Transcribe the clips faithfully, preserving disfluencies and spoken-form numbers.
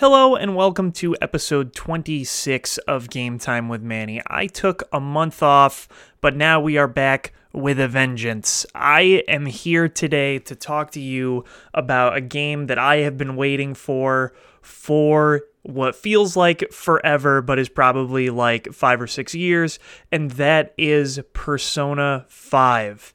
Hello and welcome to episode twenty-six of Game Time with Manny. I took a month off, but now we are back with a vengeance. I am here today to talk to you about a game that I have been waiting for for what feels like forever, but is probably like five or six years, and that is Persona five.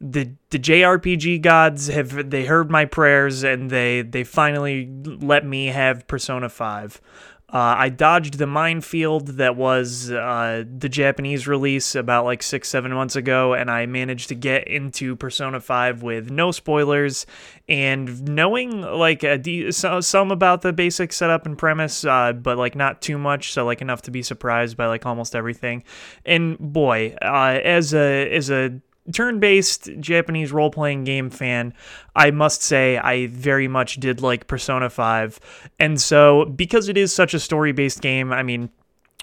The the J R P G gods have they heard my prayers and they they finally let me have Persona five. Uh, I dodged the minefield that was uh, the Japanese release about like six seven months ago, and I managed to get into Persona five with no spoilers and knowing like a de- so, some about the basic setup and premise, uh, but like not too much, so like enough to be surprised by like almost everything. And boy, uh, as a as a turn-based Japanese role-playing game fan, I must say I very much did like Persona five. And so, because it is such a story-based game, I mean,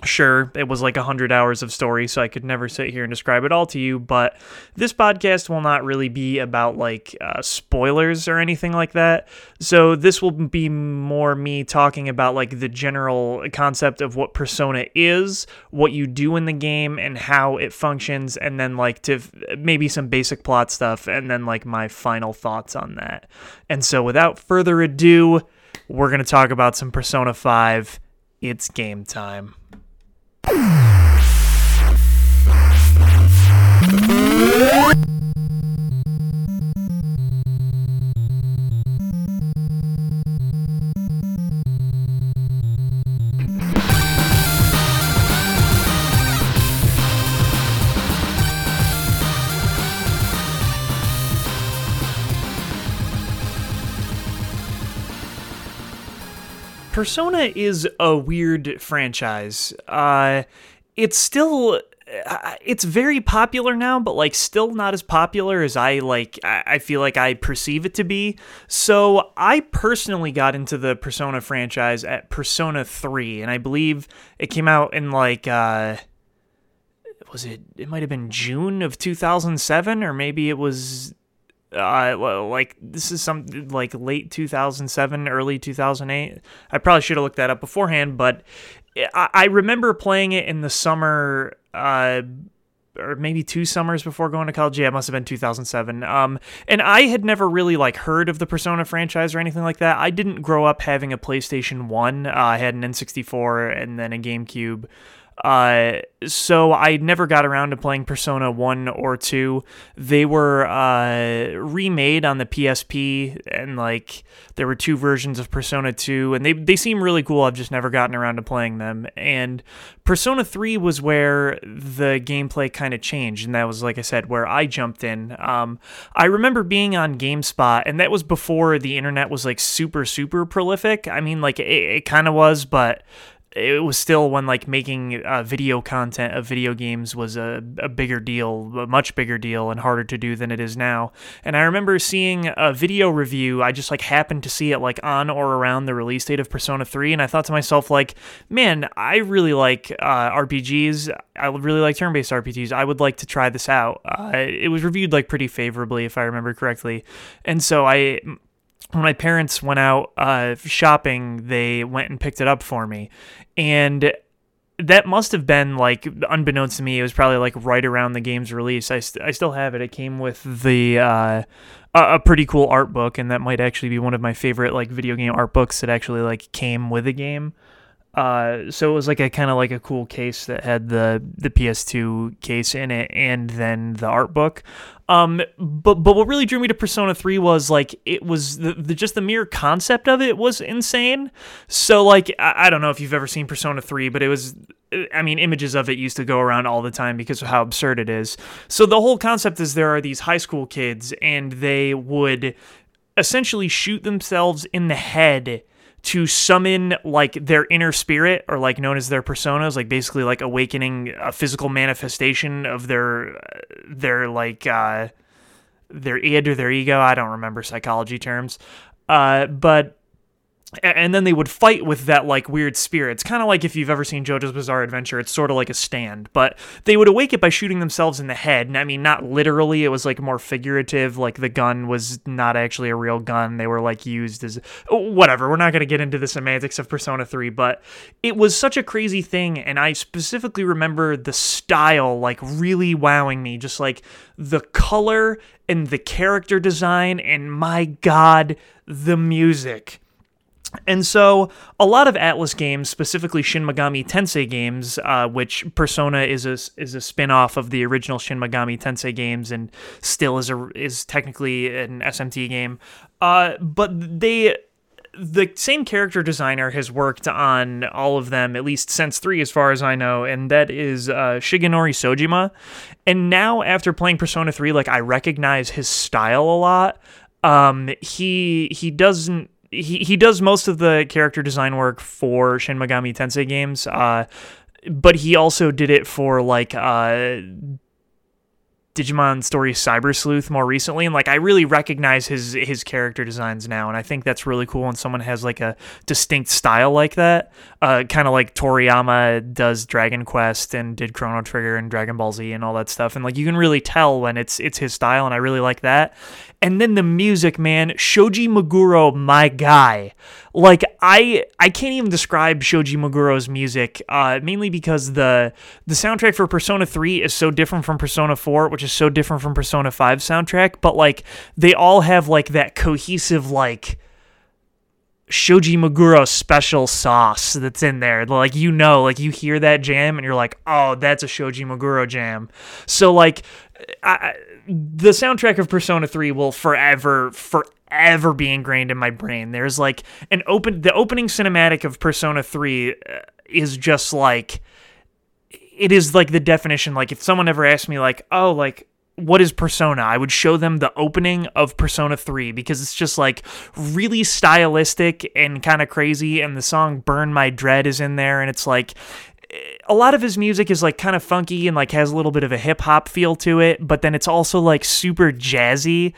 sure, it was like one hundred hours of story, so I could never sit here and describe it all to you, but this podcast will not really be about, like, uh, spoilers or anything like that. So this will be more me talking about, like, the general concept of what Persona is, what you do in the game, and how it functions, and then, like, to f- maybe some basic plot stuff, and then, like, my final thoughts on that. And so without further ado, we're going to talk about some Persona five. It's game time. Persona is a weird franchise. Uh, it's still, it's very popular now, but like still not as popular as I like, I feel like I perceive it to be. So I personally got into the Persona franchise at Persona three, and I believe it came out in like, uh, was it, it might have been June of two thousand seven, or maybe it was... Uh, like this is some like late two thousand seven, early two thousand eight. I probably should have looked that up beforehand, but I, I remember playing it in the summer, uh, or maybe two summers before going to college. Yeah, it must have been two thousand seven. Um, and I had never really like heard of the Persona franchise or anything like that. I didn't grow up having a PlayStation one. Uh, I had an N sixty-four and then a GameCube. Uh, so I never got around to playing Persona one or two. They were, uh, remade on the P S P, and, like, there were two versions of Persona two, and they, they seem really cool. I've just never gotten around to playing them, and Persona three was where the gameplay kind of changed, and that was, like I said, where I jumped in. Um, I remember being on GameSpot, and that was before the internet was, like, super, super prolific. I mean, like, it, it kind of was, but... it was still when, like, making uh, video content of video games was a, a bigger deal, a much bigger deal and harder to do than it is now. And I remember seeing a video review. I just, like, happened to see it, like, on or around the release date of Persona three, and I thought to myself, like, man, I really like uh, R P Gs. I really like turn-based R P Gs. I would like to try this out. Uh, it was reviewed, like, pretty favorably, if I remember correctly. And so I... when my parents went out uh, shopping, they went and picked it up for me. And that must have been, like, unbeknownst to me, it was probably, like, right around the game's release. I, st- I still have it. It came with the uh, a pretty cool art book, and that might actually be one of my favorite, like, video game art books that actually, like, came with a game. Uh, so it was, like, a kind of, like, a cool case that had the, the P S two case in it and then the art book. Um, but but what really drew me to Persona three was, like, it was the, the just the mere concept of it was insane. So, like, I, I don't know if you've ever seen Persona three, but it was, I mean, images of it used to go around all the time because of how absurd it is. So the whole concept is there are these high school kids, and they would essentially shoot themselves in the head to summon, like, their inner spirit, or, like, known as their personas, like, basically, like, awakening a physical manifestation of their, their, like, uh, their id or their ego. I don't remember psychology terms. Uh, but And then they would fight with that, like, weird spirit. It's kind of like if you've ever seen JoJo's Bizarre Adventure, it's sort of like a stand. But they would awake it by shooting themselves in the head. And I mean, not literally. It was, like, more figurative. Like, the gun was not actually a real gun. They were, like, used as... Whatever. We're not going to get into the semantics of Persona three. But it was such a crazy thing. And I specifically remember the style, like, really wowing me. Just, like, the color and the character design. And, my God, the music. And so a lot of Atlus games, specifically Shin Megami Tensei games, uh, which Persona is a, is a spin-off of the original Shin Megami Tensei games and still is a, is technically an S M T game, uh, but they... the same character designer has worked on all of them, at least since three, as far as I know, and that is uh, Shigenori Sojima. And now, after playing Persona three, like, I recognize his style a lot. Um, he he doesn't He he does most of the character design work for Shin Megami Tensei games, uh, but he also did it for, like, uh, Digimon Story Cyber Sleuth more recently, and, like, I really recognize his his character designs now, and I think that's really cool when someone has, like, a distinct style like that, uh, kind of like Toriyama does Dragon Quest and did Chrono Trigger and Dragon Ball Z and all that stuff, and, like, you can really tell when it's it's his style, and I really like that. And then the music, man, Shoji Meguro, my guy. Like, I I can't even describe Shoji Meguro's music, uh, mainly because the the soundtrack for Persona three is so different from Persona four, which is so different from Persona five soundtrack, but, like, they all have, like, that cohesive, like, Shoji Meguro special sauce that's in there. Like, you know, like, you hear that jam, and you're like, oh, that's a Shoji Meguro jam. So, like, I... the soundtrack of Persona three will forever, forever be ingrained in my brain. There's, like, an open... the opening cinematic of Persona three is just, like... it is, like, the definition. Like, if someone ever asked me, like, oh, like, what is Persona? I would show them the opening of Persona three, because it's just, like, really stylistic and kind of crazy, and the song Burn My Dread is in there, and it's, like... a lot of his music is, like, kind of funky and, like, has a little bit of a hip-hop feel to it, but then it's also, like, super jazzy,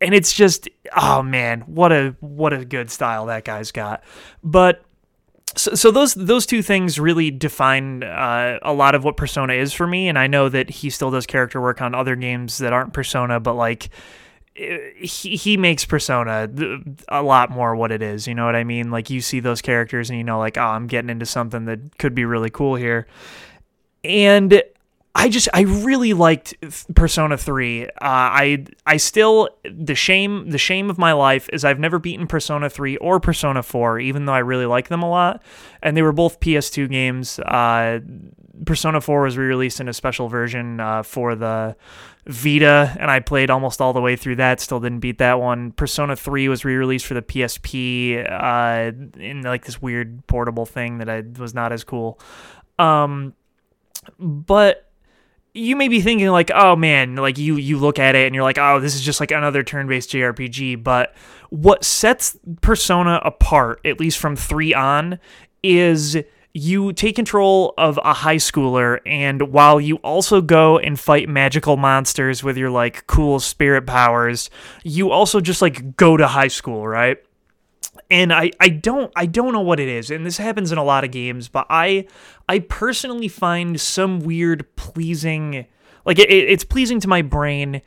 and it's just, oh, man, what a what a good style that guy's got. But so, so those those two things really define uh, a lot of what Persona is for me, and I know that he still does character work on other games that aren't Persona, but, like, he he makes Persona a lot more what it is, you know what I mean? Like, you see those characters and you know, like, oh, I'm getting into something that could be really cool here. And I just, I really liked Persona three. Uh, I I still, the shame the shame of my life is I've never beaten Persona three or Persona four, even though I really like them a lot. And they were both P S two games. Uh, Persona four was re-released in a special version uh, for the Vita, and I played almost all the way through that, still didn't beat that one. Persona three was re-released for the P S P uh, in, like, this weird portable thing that I was not as cool. Um, but... you may be thinking, like, oh, man, like, you you look at it and you're like, oh, this is just, like, another turn-based J R P G, but what sets Persona apart, at least from three on, is you take control of a high schooler, and while you also go and fight magical monsters with your, like, cool spirit powers, you also just, like, go to high school, right? And I, I don't I don't know what it is, and this happens in a lot of games, but I I personally find some weird pleasing, like, it, it's pleasing to my brain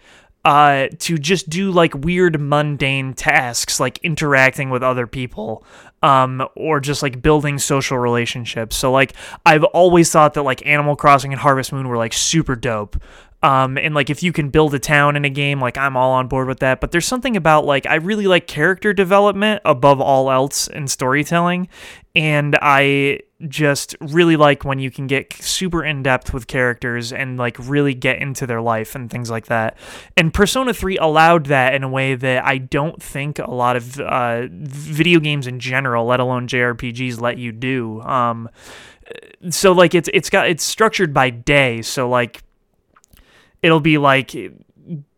uh, to just do, like, weird mundane tasks, like interacting with other people, um, or just, like, building social relationships. So, like, I've always thought that, like, Animal Crossing and Harvest Moon were, like, super dope. Um, and, like, if you can build a town in a game, like, I'm all on board with that. But there's something about, like, I really like character development above all else in storytelling. And I just really like when you can get super in-depth with characters and, like, really get into their life and things like that. And Persona three allowed that in a way that I don't think a lot of uh, video games in general, let alone J R P Gs, let you do. Um, so, like, it's it's got it's structured by day. So, like... it'll be like,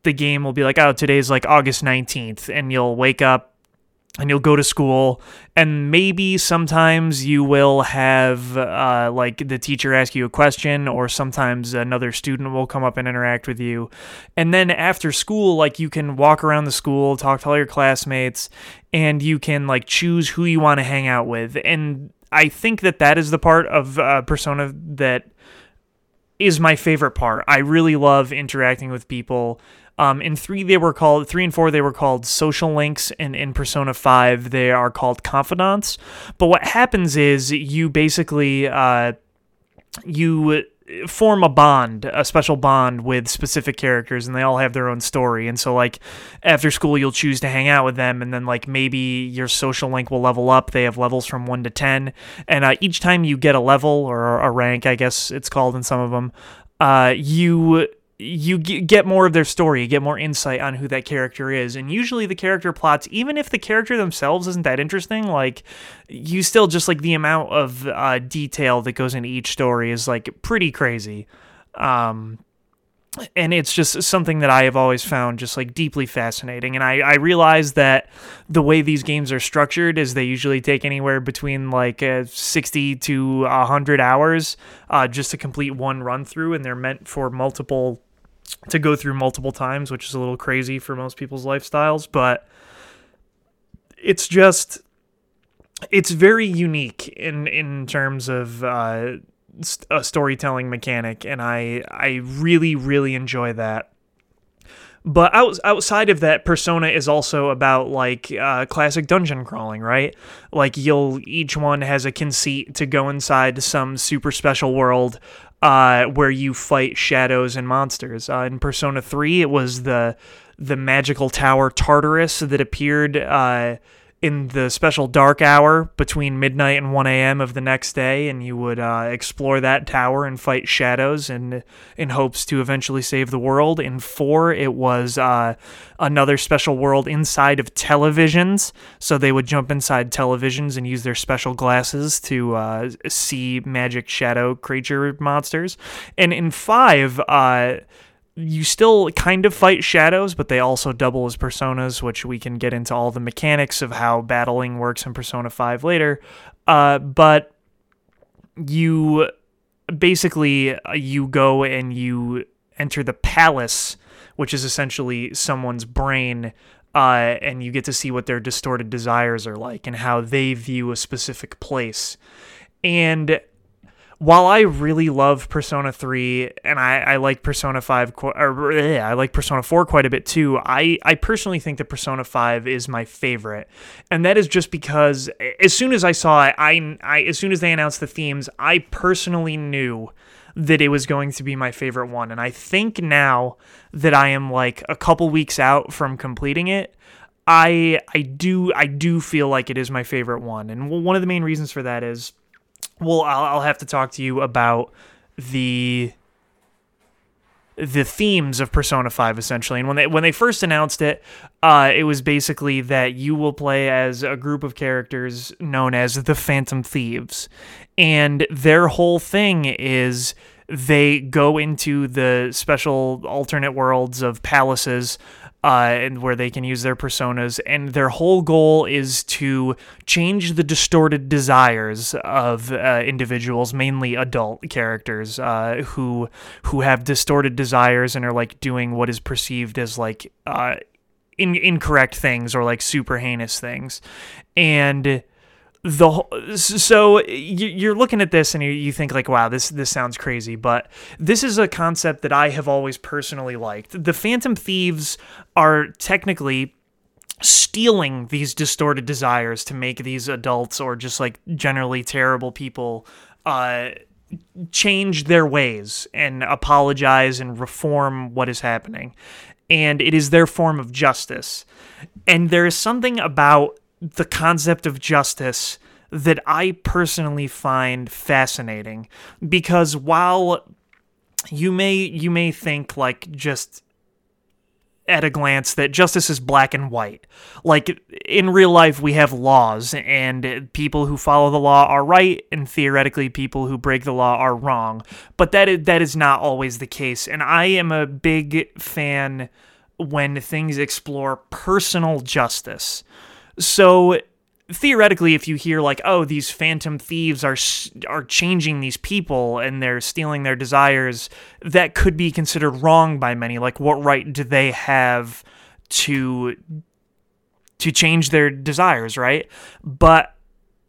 the game will be like, oh, today's like August nineteenth, and you'll wake up and you'll go to school, and maybe sometimes you will have, uh, like, the teacher ask you a question, or sometimes another student will come up and interact with you. And then after school, like, you can walk around the school, talk to all your classmates, and you can, like, choose who you want to hang out with. And I think that that is the part of uh, Persona that is my favorite part. I really love interacting with people. Um, in three, they were called three and four. They were called social links, and in Persona five, they are called confidants. But what happens is you basically uh, you form a bond, a special bond with specific characters, and they all have their own story. And so, like, after school, you'll choose to hang out with them, and then, like, maybe your social link will level up. They have levels from one to ten, and uh, each time you get a level or a rank, I guess it's called in some of them, uh, you. you get more of their story, you get more insight on who that character is, and usually the character plots, even if the character themselves isn't that interesting, like, you still just, like, the amount of uh, detail that goes into each story is, like, pretty crazy, um, and it's just something that I have always found just, like, deeply fascinating, and I, I realize that the way these games are structured is they usually take anywhere between, like, uh, sixty to one hundred hours uh, just to complete one run-through, and they're meant for multiple to go through multiple times, which is a little crazy for most people's lifestyles, but it's just, it's very unique in, in terms of uh, a storytelling mechanic, and I, I really, really enjoy that. But out, outside of that, Persona is also about, like, uh, classic dungeon crawling, right? Like, you'll, each one has a conceit to go inside some super special world, Uh, where you fight shadows and monsters. Uh, in Persona three, it was the the magical tower Tartarus that appeared uh, in the special dark hour between midnight and one a.m. of the next day, and you would uh, explore that tower and fight shadows in, in hopes to eventually save the world. In four, it was uh, another special world inside of televisions, so they would jump inside televisions and use their special glasses to uh, see magic shadow creature monsters. And in five, uh, you still kind of fight shadows, but they also double as personas, which we can get into all the mechanics of how battling works in Persona five later. Uh, but you basically, uh, you go and you enter the palace, which is essentially someone's brain, uh, and you get to see what their distorted desires are like and how they view a specific place. And while I really love Persona three, and I, I like Persona five, or yeah, I like Persona four quite a bit too, I, I personally think that Persona five is my favorite, and that is just because as soon as I saw it, I, I as soon as they announced the themes, I personally knew that it was going to be my favorite one, and I think now that I am, like, a couple weeks out from completing it, I I do I do feel like it is my favorite one, and one of the main reasons for that is, well, I'll, I'll have to talk to you about the the themes of Persona five, essentially. And when they when they first announced it, uh, it was basically that you will play as a group of characters known as the Phantom Thieves. And their whole thing is they go into the special alternate worlds of palaces, Uh, and where they can use their personas, and their whole goal is to change the distorted desires of uh, individuals, mainly adult characters, uh, who who have distorted desires and are, like, doing what is perceived as, like, uh, in- incorrect things or, like, super heinous things. And the whole, so you're looking at this and you think, like, wow, this this sounds crazy, but this is a concept that I have always personally liked. The Phantom Thieves are technically stealing these distorted desires to make these adults, or just, like, generally terrible people, uh, change their ways and apologize and reform what is happening. And it is their form of justice. And there is something about the concept of justice that I personally find fascinating, because while you may you may think, like, just at a glance that justice is black and white, like, in real life we have laws, and people who follow the law are right, and theoretically people who break the law are wrong, but that is, that is not always the case, and I am a big fan when things explore personal justice. So theoretically, if you hear like, oh, these phantom thieves are are changing these people and they're stealing their desires, that could be considered wrong by many. Like, what right do they have to to change their desires, right? But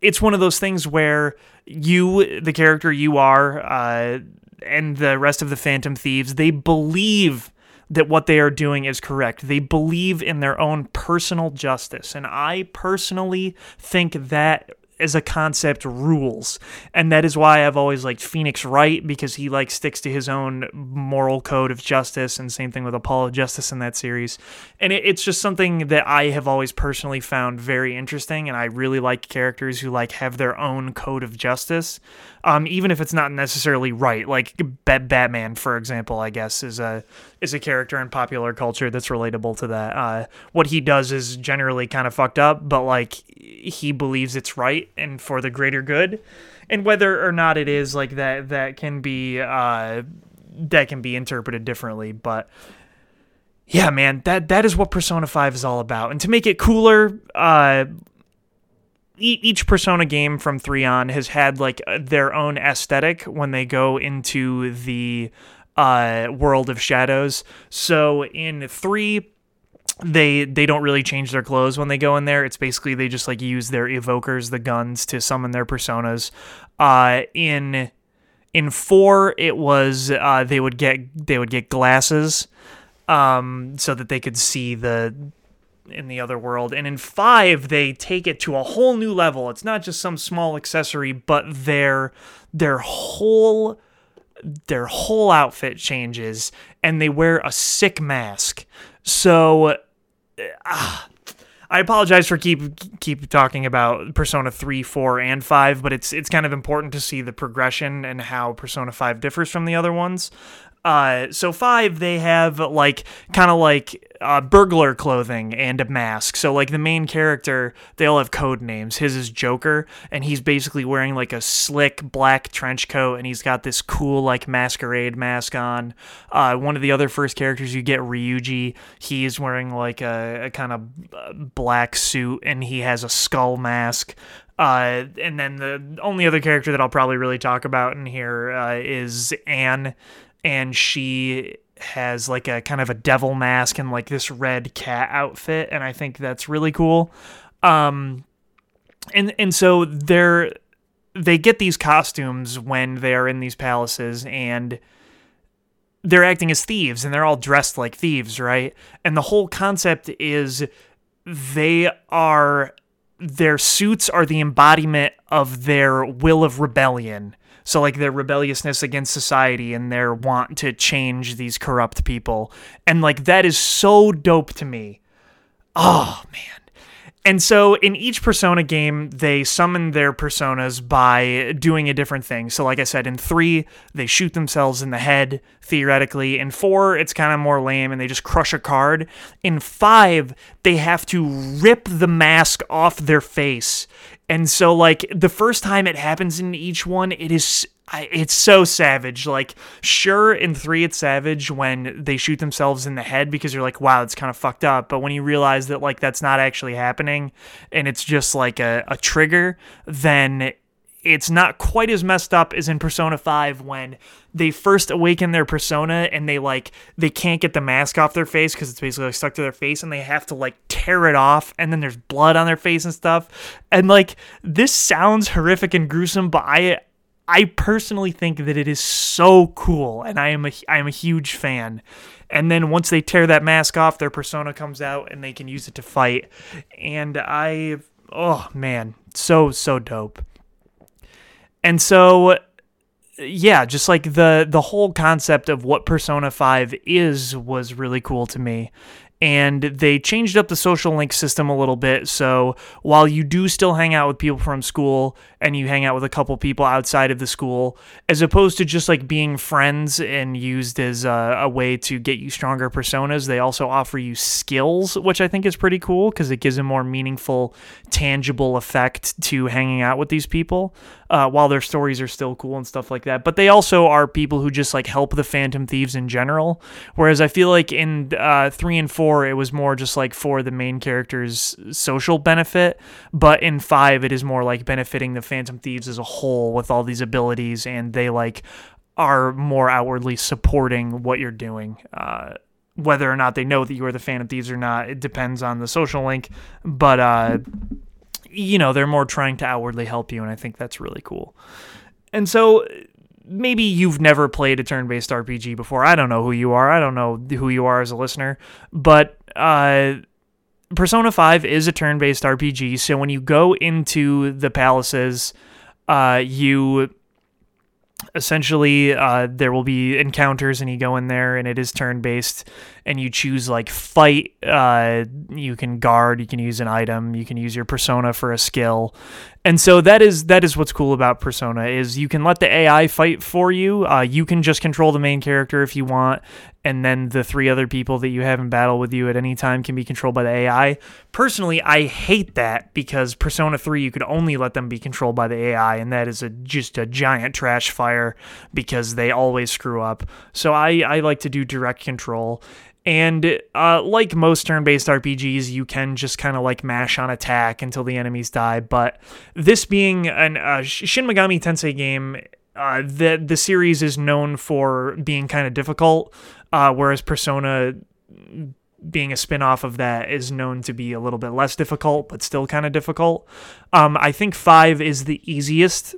it's one of those things where you, the character you are, uh, and the rest of the Phantom Thieves, they believe that what they are doing is correct. They believe in their own personal justice. And I personally think that as a concept rules. And that is why I've always liked Phoenix Wright, because he like sticks to his own moral code of justice, and same thing with Apollo Justice in that series. And it, it's just something that I have always personally found very interesting, and I really like characters who like have their own code of justice, um, even if it's not necessarily right. Like Bat- Batman, for example, I guess, is a is a character in popular culture that's relatable to that. Uh, what he does is generally kind of fucked up, but like he believes it's right and for the greater good, and whether or not it is like that, that can be uh, that can be interpreted differently. But yeah, man, that that is what Persona five is all about. And to make it cooler, uh, each Persona game from three on has had like their own aesthetic when they go into the uh, world of shadows. So in three, They they don't really change their clothes when they go in there. It's basically they just like use their evokers, the guns, to summon their personas. Uh, in in four, it was uh, they would get they would get glasses, um, so that they could see the in the other world. And in five, they take it to a whole new level. It's not just some small accessory, but their their whole. Their whole outfit changes, and they wear a sick mask. So, uh, I apologize for keep keep talking about Persona three, four, and five, but it's it's kind of important to see the progression and how Persona five differs from the other ones. Uh, so five, they have like kind of like uh, burglar clothing and a mask. So like the main character, they all have code names. His is Joker, and he's basically wearing like a slick black trench coat, and he's got this cool like masquerade mask on. Uh, one of the other first characters you get, Ryuji, he is wearing like a, a kind of black suit, and he has a skull mask. Uh, and then the only other character that I'll probably really talk about in here uh, is Anne. And she has like a kind of a devil mask and like this red cat outfit, and I think that's really cool. Um, and and so they're they get these costumes when they are in these palaces, and they're acting as thieves, and they're all dressed like thieves, right? And the whole concept is they are their suits are the embodiment of their will of rebellion. So, like, their rebelliousness against society and their want to change these corrupt people. And, like, that is so dope to me. Oh, man. And so, in each Persona game, they summon their personas by doing a different thing. So, like I said, in three, they shoot themselves in the head, theoretically. In four, it's kind of more lame, and they just crush a card. In five, they have to rip the mask off their face. And so, like, the first time it happens in each one, it is... I, it's so savage. Like, sure, in three it's savage when they shoot themselves in the head because you're like, wow, it's kind of fucked up. But when you realize that, like, that's not actually happening and it's just, like, a, a trigger, then it's not quite as messed up as in Persona five when they first awaken their persona and they, like, they can't get the mask off their face because it's basically, like, stuck to their face, and they have to, like, tear it off, and then there's blood on their face and stuff. And, like, this sounds horrific and gruesome, but I... I personally think that it is so cool, and I am a I am a huge fan. And then once they tear that mask off, their persona comes out, and they can use it to fight. And I, oh man, so so dope. And so, yeah, just like the the whole concept of what Persona five is was really cool to me. And they changed up the social link system a little bit, so while you do still hang out with people from school, and you hang out with a couple people outside of the school, as opposed to just like being friends and used as a, a way to get you stronger personas, they also offer you skills, which I think is pretty cool, because it gives a more meaningful, tangible effect to hanging out with these people, uh, while their stories are still cool and stuff like that. But they also are people who just like help the Phantom Thieves in general, whereas I feel like in uh, three and four, four, it was more just like for the main character's social benefit. But in five, it is more like benefiting the Phantom Thieves as a whole with all these abilities, and they like are more outwardly supporting what you're doing. Uh, whether or not they know that you are the Phantom Thieves or not, it depends on the social link. But, uh, you know, they're more trying to outwardly help you, and I think that's really cool. And so... maybe you've never played a turn-based R P G before. I don't know who you are. I don't know who you are as a listener. But uh, Persona five is a turn-based R P G, so when you go into the palaces, uh, you essentially, uh, there will be encounters, and you go in there, and it is turn-based, and you choose, like, fight. Uh, you can guard, you can use an item, you can use your persona for a skill. And so that is that is what's cool about Persona, is you can let the A I fight for you. Uh, you can just control the main character if you want, and then the three other people that you have in battle with you at any time can be controlled by the A I. Personally, I hate that, because Persona three, you could only let them be controlled by the A I, and that is a, just a giant trash fire, because they always screw up. So I, I like to do direct control. And uh, like most turn-based R P Gs, you can just kind of like mash on attack until the enemies die. But this being an uh, Shin Megami Tensei game, uh, the the series is known for being kind of difficult, uh, whereas Persona, being a spin-off of that, is known to be a little bit less difficult, but still kind of difficult. Um, I think five is the easiest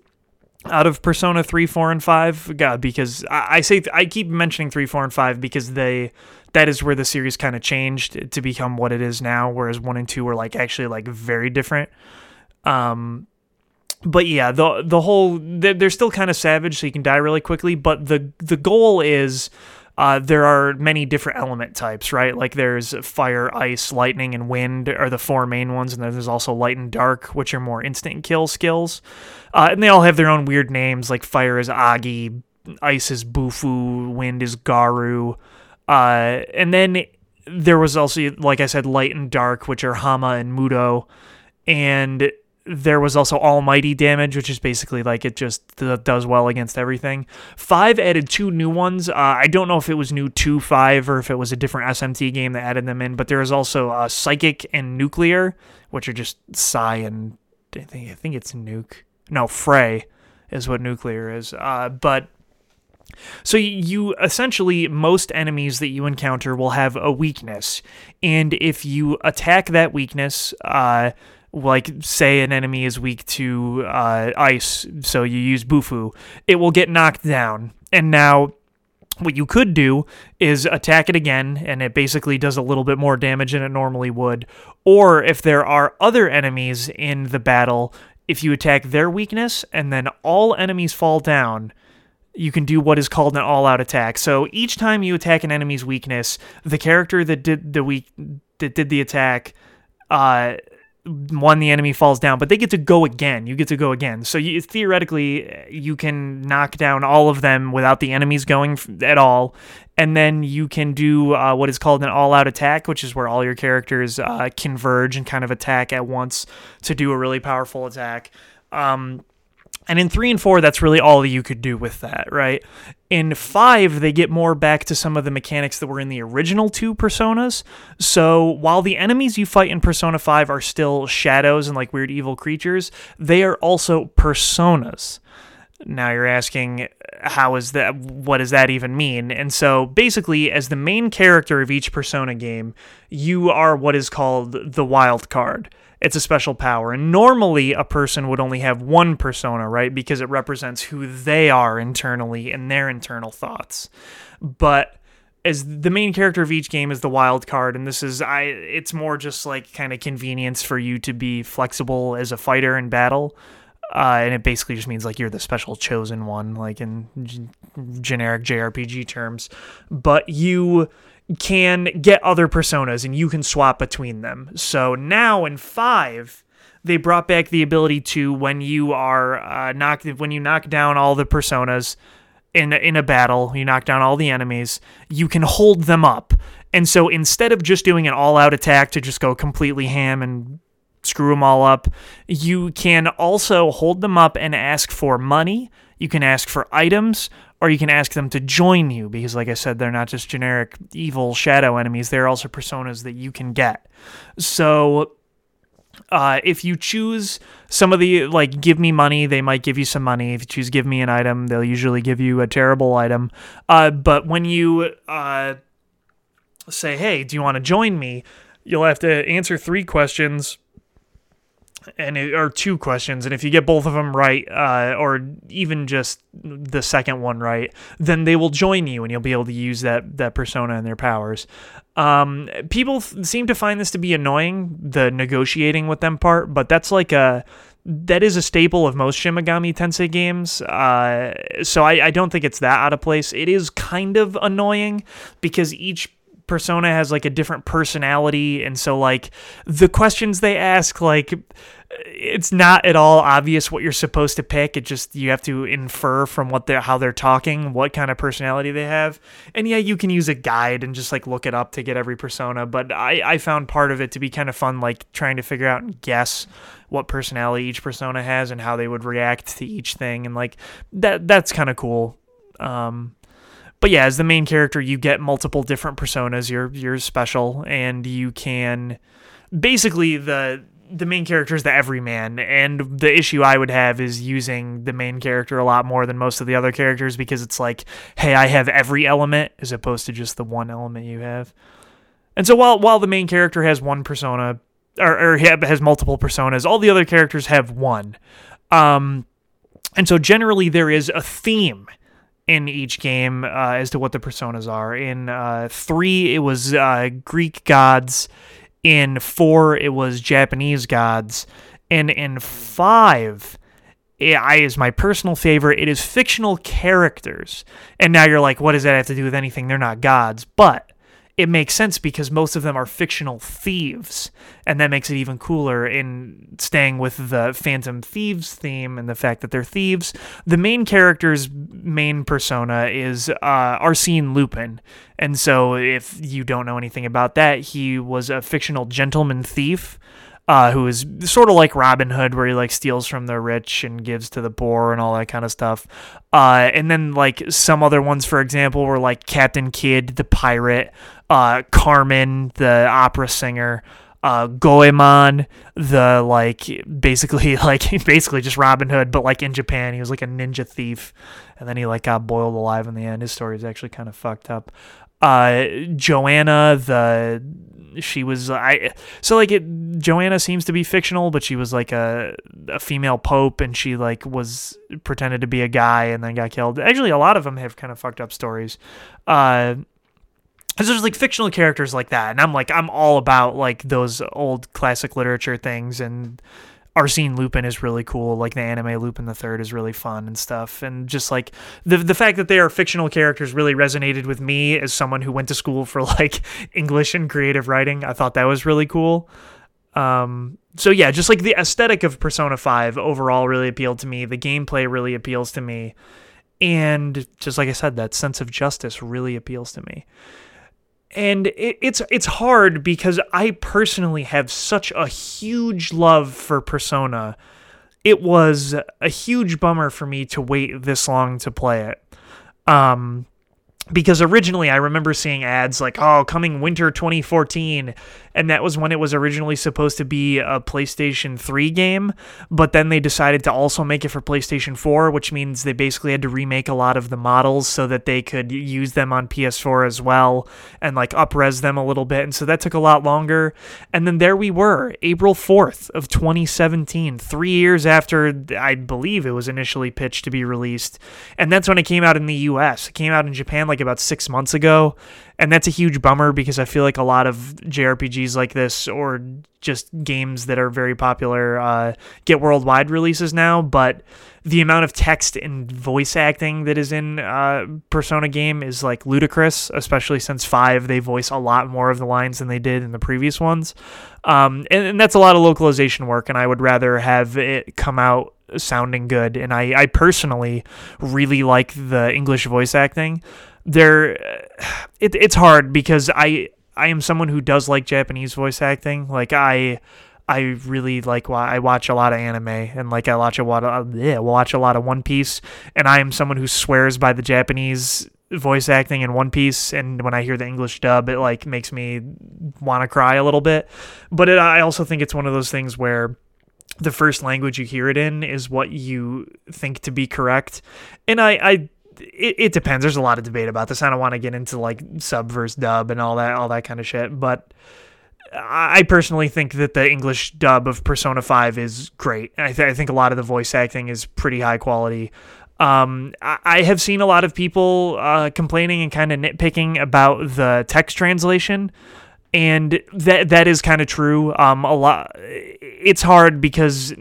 out of Persona three, four, and five, God, because I, I say I keep mentioning three, four, and five because they. That is where the series kind of changed to become what it is now, whereas one and two were like actually like very different. Um, but yeah, the the whole they're still kind of savage, so you can die really quickly. But the the goal is uh, there are many different element types, right? Like there's fire, ice, lightning, and wind are the four main ones, and then there's also light and dark, which are more instant kill skills, uh, and they all have their own weird names. Like fire is Agi, ice is Bufu, wind is Garu. Uh, and then there was also, like I said, light and dark, which are Hama and Muto. And there was also almighty damage, which is basically like it just th- does well against everything. Five added two new ones. Uh, I don't know if it was new to five or if it was a different S M T game that added them in, but there is also uh, psychic and nuclear, which are just Psy and I think, I think it's nuke. No, Frey is what nuclear is. Uh, but So you essentially, most enemies that you encounter will have a weakness, and if you attack that weakness, uh, like say an enemy is weak to uh, ice, so you use Bufu, it will get knocked down, and now what you could do is attack it again, and it basically does a little bit more damage than it normally would, or if there are other enemies in the battle, if you attack their weakness and then all enemies fall down, you can do what is called an all-out attack. So each time you attack an enemy's weakness, the character that did the weak that did the attack, uh, one the enemy falls down, but they get to go again. You get to go again. So you, theoretically, you can knock down all of them without the enemies going at all, and then you can do uh, what is called an all-out attack, which is where all your characters uh, converge and kind of attack at once to do a really powerful attack. Um, And in three and four, that's really all you could do with that, right? In five, they get more back to some of the mechanics that were in the original two Personas. So while the enemies you fight in Persona five are still shadows and like weird evil creatures, they are also personas. Now you're asking, how is that? What does that even mean? And so basically, as the main character of each Persona game, you are what is called the wild card. It's a special power, and normally a person would only have one persona, right, because it represents who they are internally and their internal thoughts. But as the main character of each game is the wild card, and this is, I, it's more just like kind of convenience for you to be flexible as a fighter in battle. Uh, and it basically just means like you're the special chosen one, like in g- generic J R P G terms. But you can get other personas, and you can swap between them. So now in five, they brought back the ability to, when you are uh, knocked, when you knock down all the personas in in a battle, you knock down all the enemies, you can hold them up. And so instead of just doing an all-out attack to just go completely ham and screw them all up, you can also hold them up and ask for money. You can ask for items, or you can ask them to join you, because like I said, they're not just generic evil shadow enemies, they're also personas that you can get. So uh, if you choose some of the, like, give me money, they might give you some money. If you choose give me an item, they'll usually give you a terrible item. Uh, but when you uh, say, hey, do you want to join me? You'll have to answer three questions. And it, or two questions, and if you get both of them right, uh, or even just the second one right, then they will join you, and you'll be able to use that that persona and their powers. Um, people th- seem to find this to be annoying, the negotiating with them part, but that's like a that is a staple of most Shin Megami Tensei games. Uh, so I, I don't think it's that out of place. It is kind of annoying because each persona has like a different personality, and so like the questions they ask, like, it's not at all obvious what you're supposed to pick. It just, you have to infer from what they're how they're talking what kind of personality they have. And yeah, you can use a guide and just like look it up to get every persona, but I, I found part of it to be kind of fun, like trying to figure out and guess what personality each persona has and how they would react to each thing, and like that that's kind of cool. um But yeah, as the main character, you get multiple different personas. You're you're special, and you can basically the the main character is the everyman. And the issue I would have is using the main character a lot more than most of the other characters, because it's like, hey, I have every element, as opposed to just the one element you have. And so while while the main character has one persona, or, or has multiple personas, all the other characters have one. Um, and so generally there is a theme in each game uh, as to what the personas are. In uh, three, it was uh, Greek gods. In four, it was Japanese gods. And in five, it is my personal favorite. It is fictional characters. And now you're like, what does that have to do with anything? They're not gods. But it makes sense because most of them are fictional thieves, and that makes it even cooler. In staying with the Phantom Thieves theme and the fact that they're thieves, the main character's main persona is uh, Arsene Lupin, and so if you don't know anything about that, he was a fictional gentleman thief uh, who is sort of like Robin Hood, where he like steals from the rich and gives to the poor and all that kind of stuff. Uh, and then like some other ones, for example, were like Captain Kidd, the pirate, Uh, Carmen, the opera singer, uh, Goemon, the like basically like basically just Robin Hood, but like in Japan, he was like a ninja thief, and then he like got boiled alive in the end. His story is actually kind of fucked up. Uh, Joanna, the she was I so like it, Joanna seems to be fictional, but she was like a a female pope, and she like was pretended to be a guy and then got killed. Actually, a lot of them have kind of fucked up stories. Uh. Because there's like fictional characters like that, and I'm like, I'm all about like those old classic literature things, and Arsene Lupin is really cool. Like the anime Lupin the Third is really fun and stuff, and just like the the fact that they are fictional characters really resonated with me as someone who went to school for like English and creative writing. I thought that was really cool. Um, so yeah, just like the aesthetic of Persona five overall really appealed to me. The gameplay really appeals to me, and just like I said, that sense of justice really appeals to me. And it, it's it's hard because I personally have such a huge love for Persona. It was a huge bummer for me to wait this long to play it. Um, because originally I remember seeing ads like, oh, coming winter twenty fourteen. And that was when it was originally supposed to be a PlayStation three game. But then they decided to also make it for PlayStation four, which means they basically had to remake a lot of the models so that they could use them on P S four as well and like up-res them a little bit. And so that took a lot longer. And then there we were, April fourth of twenty seventeen, three years after I believe it was initially pitched to be released. And that's when it came out in the U S. It came out in Japan like about six months ago, and that's a huge bummer because I feel like a lot of J R P Gs like this, or just games that are very popular, uh, get worldwide releases now, but the amount of text and voice acting that is in uh, Persona game is like ludicrous, especially since five, they voice a lot more of the lines than they did in the previous ones, um, and, and that's a lot of localization work, and I would rather have it come out sounding good, and I, I personally really like the English voice acting. There, it, it's hard because I I am someone who does like Japanese voice acting. Like I I really like, I watch a lot of anime, and like I watch a lot of, yeah, watch a lot of One Piece, and I am someone who swears by the Japanese voice acting in One Piece, and when I hear the English dub, it like makes me want to cry a little bit. But it, I also think it's one of those things where the first language you hear it in is what you think to be correct, and I, I it, it depends. There's a lot of debate about this. I don't want to get into like sub versus dub and all that, all that kind of shit, but I personally think that the English dub of Persona five is great. I, th- I think a lot of the voice acting is pretty high quality. Um, I, I have seen a lot of people uh, complaining and kind of nitpicking about the text translation, and that that is kind of true. Um, a lot. It's hard because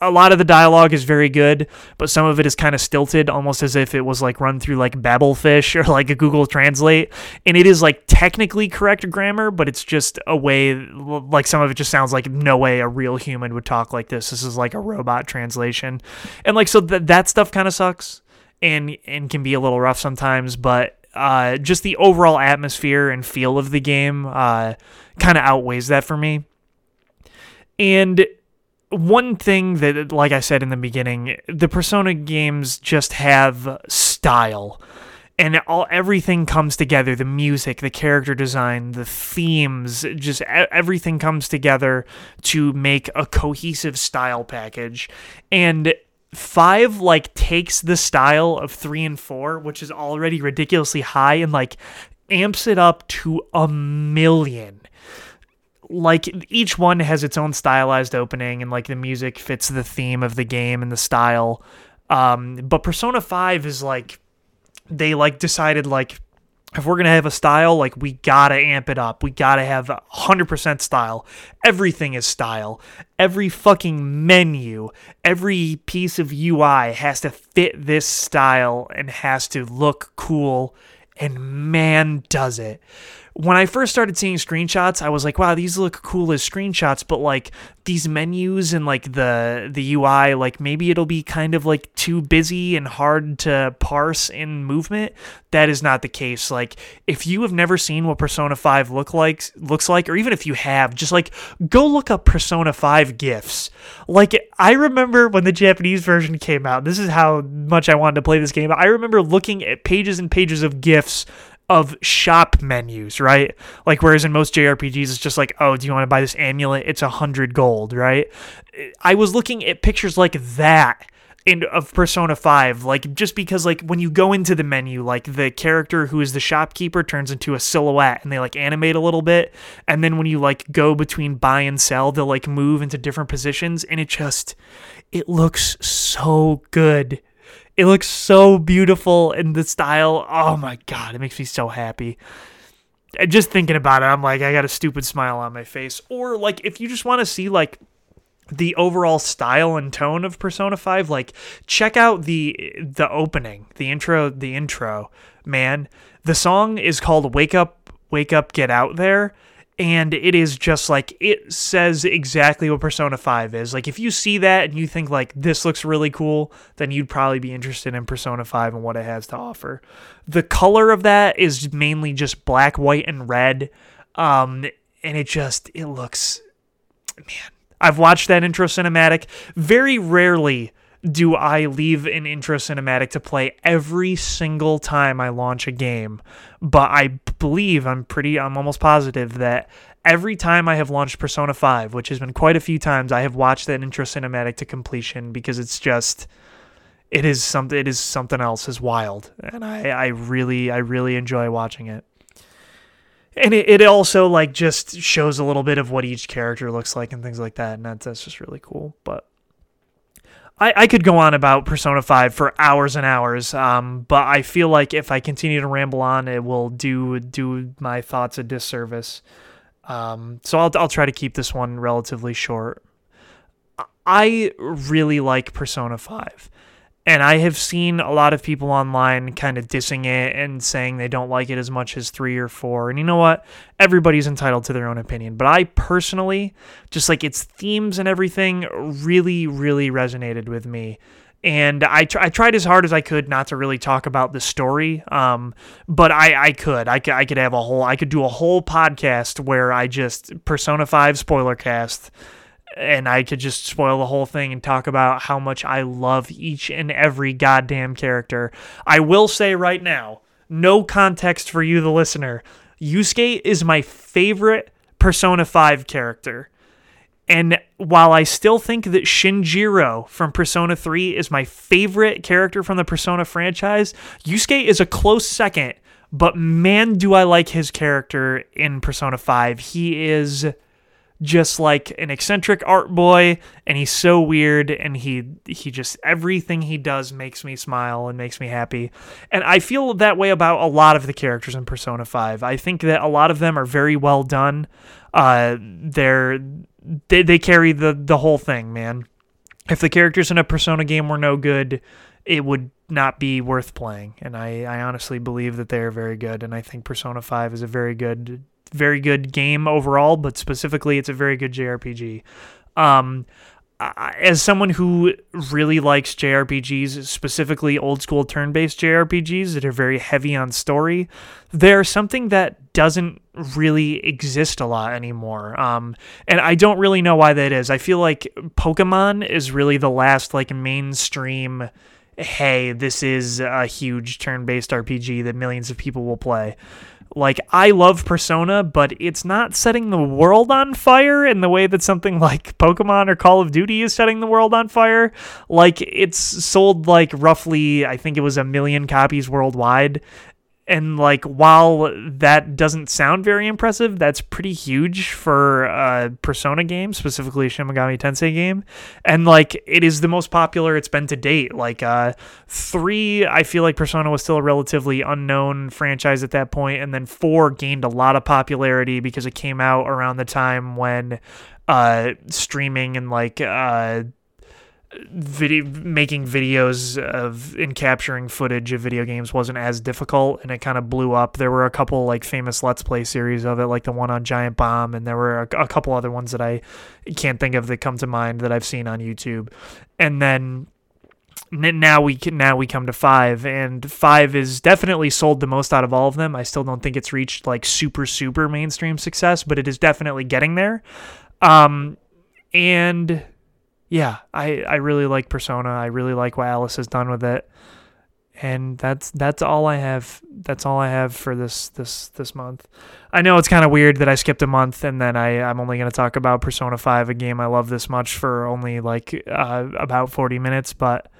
a lot of the dialogue is very good, but some of it is kind of stilted, almost as if it was like run through like Babelfish or like a Google Translate. And it is like technically correct grammar, but it's just a way, like some of it just sounds like no way a real human would talk like this. This is like a robot translation. And like, so th- that stuff kind of sucks and, and can be a little rough sometimes, but uh, just the overall atmosphere and feel of the game uh, kind of outweighs that for me. And one thing that, like I said in the beginning, the Persona games just have style, and all everything comes together. The music, the character design, the themes, just everything comes together to make a cohesive style package. And five like takes the style of three and four, which is already ridiculously high, and like amps it up to a million. Like, each one has its own stylized opening, and like the music fits the theme of the game and the style. Um, but Persona five is like, they like decided like, if we're going to have a style, like we gotta amp it up. We gotta have one hundred percent style. Everything is style. Every fucking menu, every piece of U I has to fit this style and has to look cool. And man, does it. When I first started seeing screenshots, I was like, wow, these look cool as screenshots, but like these menus and like the the U I, like maybe it'll be kind of like too busy and hard to parse in movement. That is not the case. Like, if you have never seen what Persona five look like looks like, or even if you have, just like go look up Persona five GIFs. Like, I remember when the Japanese version came out, this is how much I wanted to play this game. I remember looking at pages and pages of GIFs of shop menus, right? Like, whereas in most J R P Gs, it's just like, oh, do you want to buy this amulet? It's a hundred gold, right? I was looking at pictures like that in of Persona five, like, just because, like, when you go into the menu, like, the character who is the shopkeeper turns into a silhouette, and they, like, animate a little bit, and then when you, like, go between buy and sell, they'll, like, move into different positions, and it just, it looks so good. It looks so beautiful in the style. Oh my God, it makes me so happy. Just thinking about it, I'm like, I got a stupid smile on my face. Or like, if you just want to see like the overall style and tone of Persona five, like check out the the opening, the intro, the intro, man. The song is called Wake Up, Wake Up, Get Out There. And it is just like, it says exactly what Persona five is. Like, if you see that and you think like, this looks really cool, then you'd probably be interested in Persona five and what it has to offer. The color of that is mainly just black, white, and red. Um, and it just, it looks, man, I've watched that intro cinematic. Very rarely do I leave an intro cinematic to play every single time I launch a game, but I believe, I'm pretty, I'm almost positive that every time I have launched Persona five, which has been quite a few times, I have watched that intro cinematic to completion, because it's just, it is something, it is something else, is wild. And I, I really, I really enjoy watching it. And it, it also like just shows a little bit of what each character looks like and things like that. And that's, that's just really cool. But I, I could go on about Persona five for hours and hours, um, but I feel like if I continue to ramble on, it will do do my thoughts a disservice. Um, so I'll I'll try to keep this one relatively short. I really like Persona five, and I have seen a lot of people online kind of dissing it and saying they don't like it as much as three or four, and you know what? Everybody's entitled to their own opinion, but I personally, just like its themes and everything, really, really resonated with me. And I, tr- I tried as hard as I could not to really talk about the story, um, but I, I could. I could I could have a whole, I could do a whole podcast where I just, Persona five spoiler cast, and I could just spoil the whole thing and talk about how much I love each and every goddamn character. I will say right now, no context for you, the listener, Yusuke is my favorite Persona five character. And while I still think that Shinjiro from Persona three is my favorite character from the Persona franchise, Yusuke is a close second, but man, do I like his character in Persona five. He is just like an eccentric art boy, and he's so weird, and he he just, everything he does makes me smile and makes me happy. And I feel that way about a lot of the characters in Persona five. I think that a lot of them are very well done. Uh, they're... They they carry the, the whole thing, man. If the characters in a Persona game were no good, it would not be worth playing. And I, I honestly believe that they are very good. And I think Persona five is a very good, very good game overall, but specifically it's a very good J R P G. Um, as someone who really likes J R P Gs, specifically old school turn-based J R P Gs that are very heavy on story, they're something that doesn't really exist a lot anymore. Um, and I don't really know why that is. I feel like Pokemon is really the last like mainstream, hey, this is a huge turn-based R P G that millions of people will play. Like, I love Persona, but it's not setting the world on fire in the way that something like Pokemon or Call of Duty is setting the world on fire. Like, it's sold, like, roughly, I think it was a million copies worldwide. And, like, while that doesn't sound very impressive, that's pretty huge for a Persona game, specifically a Shin Megami Tensei game. And, like, it is the most popular it's been to date. Like, uh, three, I feel like Persona was still a relatively unknown franchise at that point, and then four gained a lot of popularity because it came out around the time when uh, streaming and, like, uh, Video, making videos of and capturing footage of video games wasn't as difficult, and it kind of blew up. There were a couple like famous Let's Play series of it, like the one on Giant Bomb, and there were a, a couple other ones that I can't think of that come to mind that I've seen on YouTube. And then now we can, now we come to five, and five is definitely sold the most out of all of them. I still don't think it's reached like super super mainstream success, but it is definitely getting there. Um, and yeah, I, I really like Persona. I really like what Atlus has done with it. And that's that's all I have. That's all I have for this this, this month. I know it's kind of weird that I skipped a month, and then I, I'm only going to talk about Persona five, a game I love this much, for only like uh, about forty minutes. But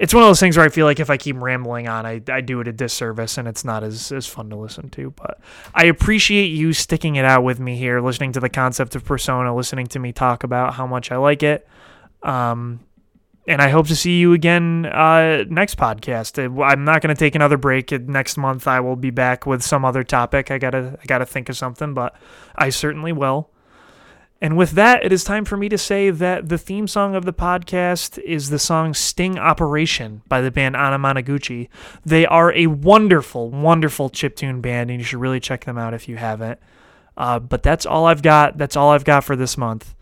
it's one of those things where I feel like if I keep rambling on, I, I do it a disservice, and it's not as, as fun to listen to. But I appreciate you sticking it out with me here, listening to the concept of Persona, listening to me talk about how much I like it. Um, and I hope to see you again uh, next podcast. I'm not going to take another break. Next month I will be back with some other topic. I gotta I gotta think of something, but I certainly will. And with that, it is time for me to say that the theme song of the podcast is the song Sting Operation by the band Anamanaguchi. They are a wonderful, wonderful chiptune band, and you should really check them out if you haven't. Uh, but that's all I've got. That's all I've got for this month.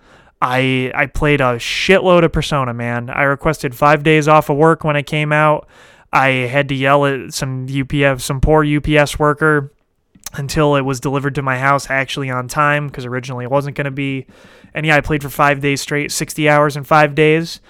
I I played a shitload of Persona, man. I requested five days off of work when I came out. I had to yell at some U P S, some poor U P S worker, until it was delivered to my house actually on time, because originally it wasn't going to be. And yeah, I played for five days straight, sixty hours in five days.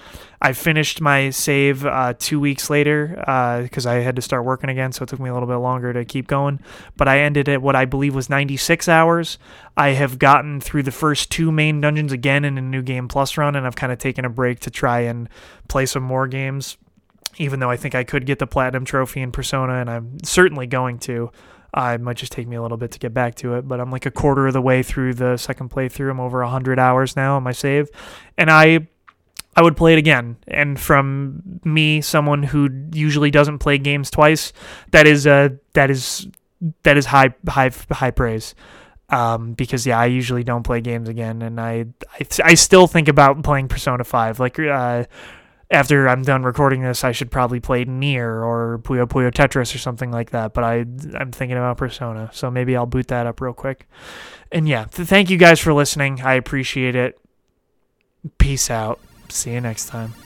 I finished my save uh, two weeks later because uh, I had to start working again, so it took me a little bit longer to keep going. But I ended at what I believe was ninety-six hours. I have gotten through the first two main dungeons again in a New Game Plus run, and I've kind of taken a break to try and play some more games, even though I think I could get the Platinum Trophy in Persona, and I'm certainly going to. Uh, it might just take me a little bit to get back to it, but I'm like a quarter of the way through the second playthrough. I'm over one hundred hours now on my save, and I I would play it again. And from me, someone who usually doesn't play games twice, that is uh, that is that is high high high praise. Um, because yeah, I usually don't play games again, and I I, I still think about playing Persona five. Like uh, after I'm done recording this, I should probably play Nier or Puyo Puyo Tetris or something like that, but I, I'm thinking about Persona, so maybe I'll boot that up real quick. And yeah, th- thank you guys for listening. I appreciate it. Peace out. See you next time.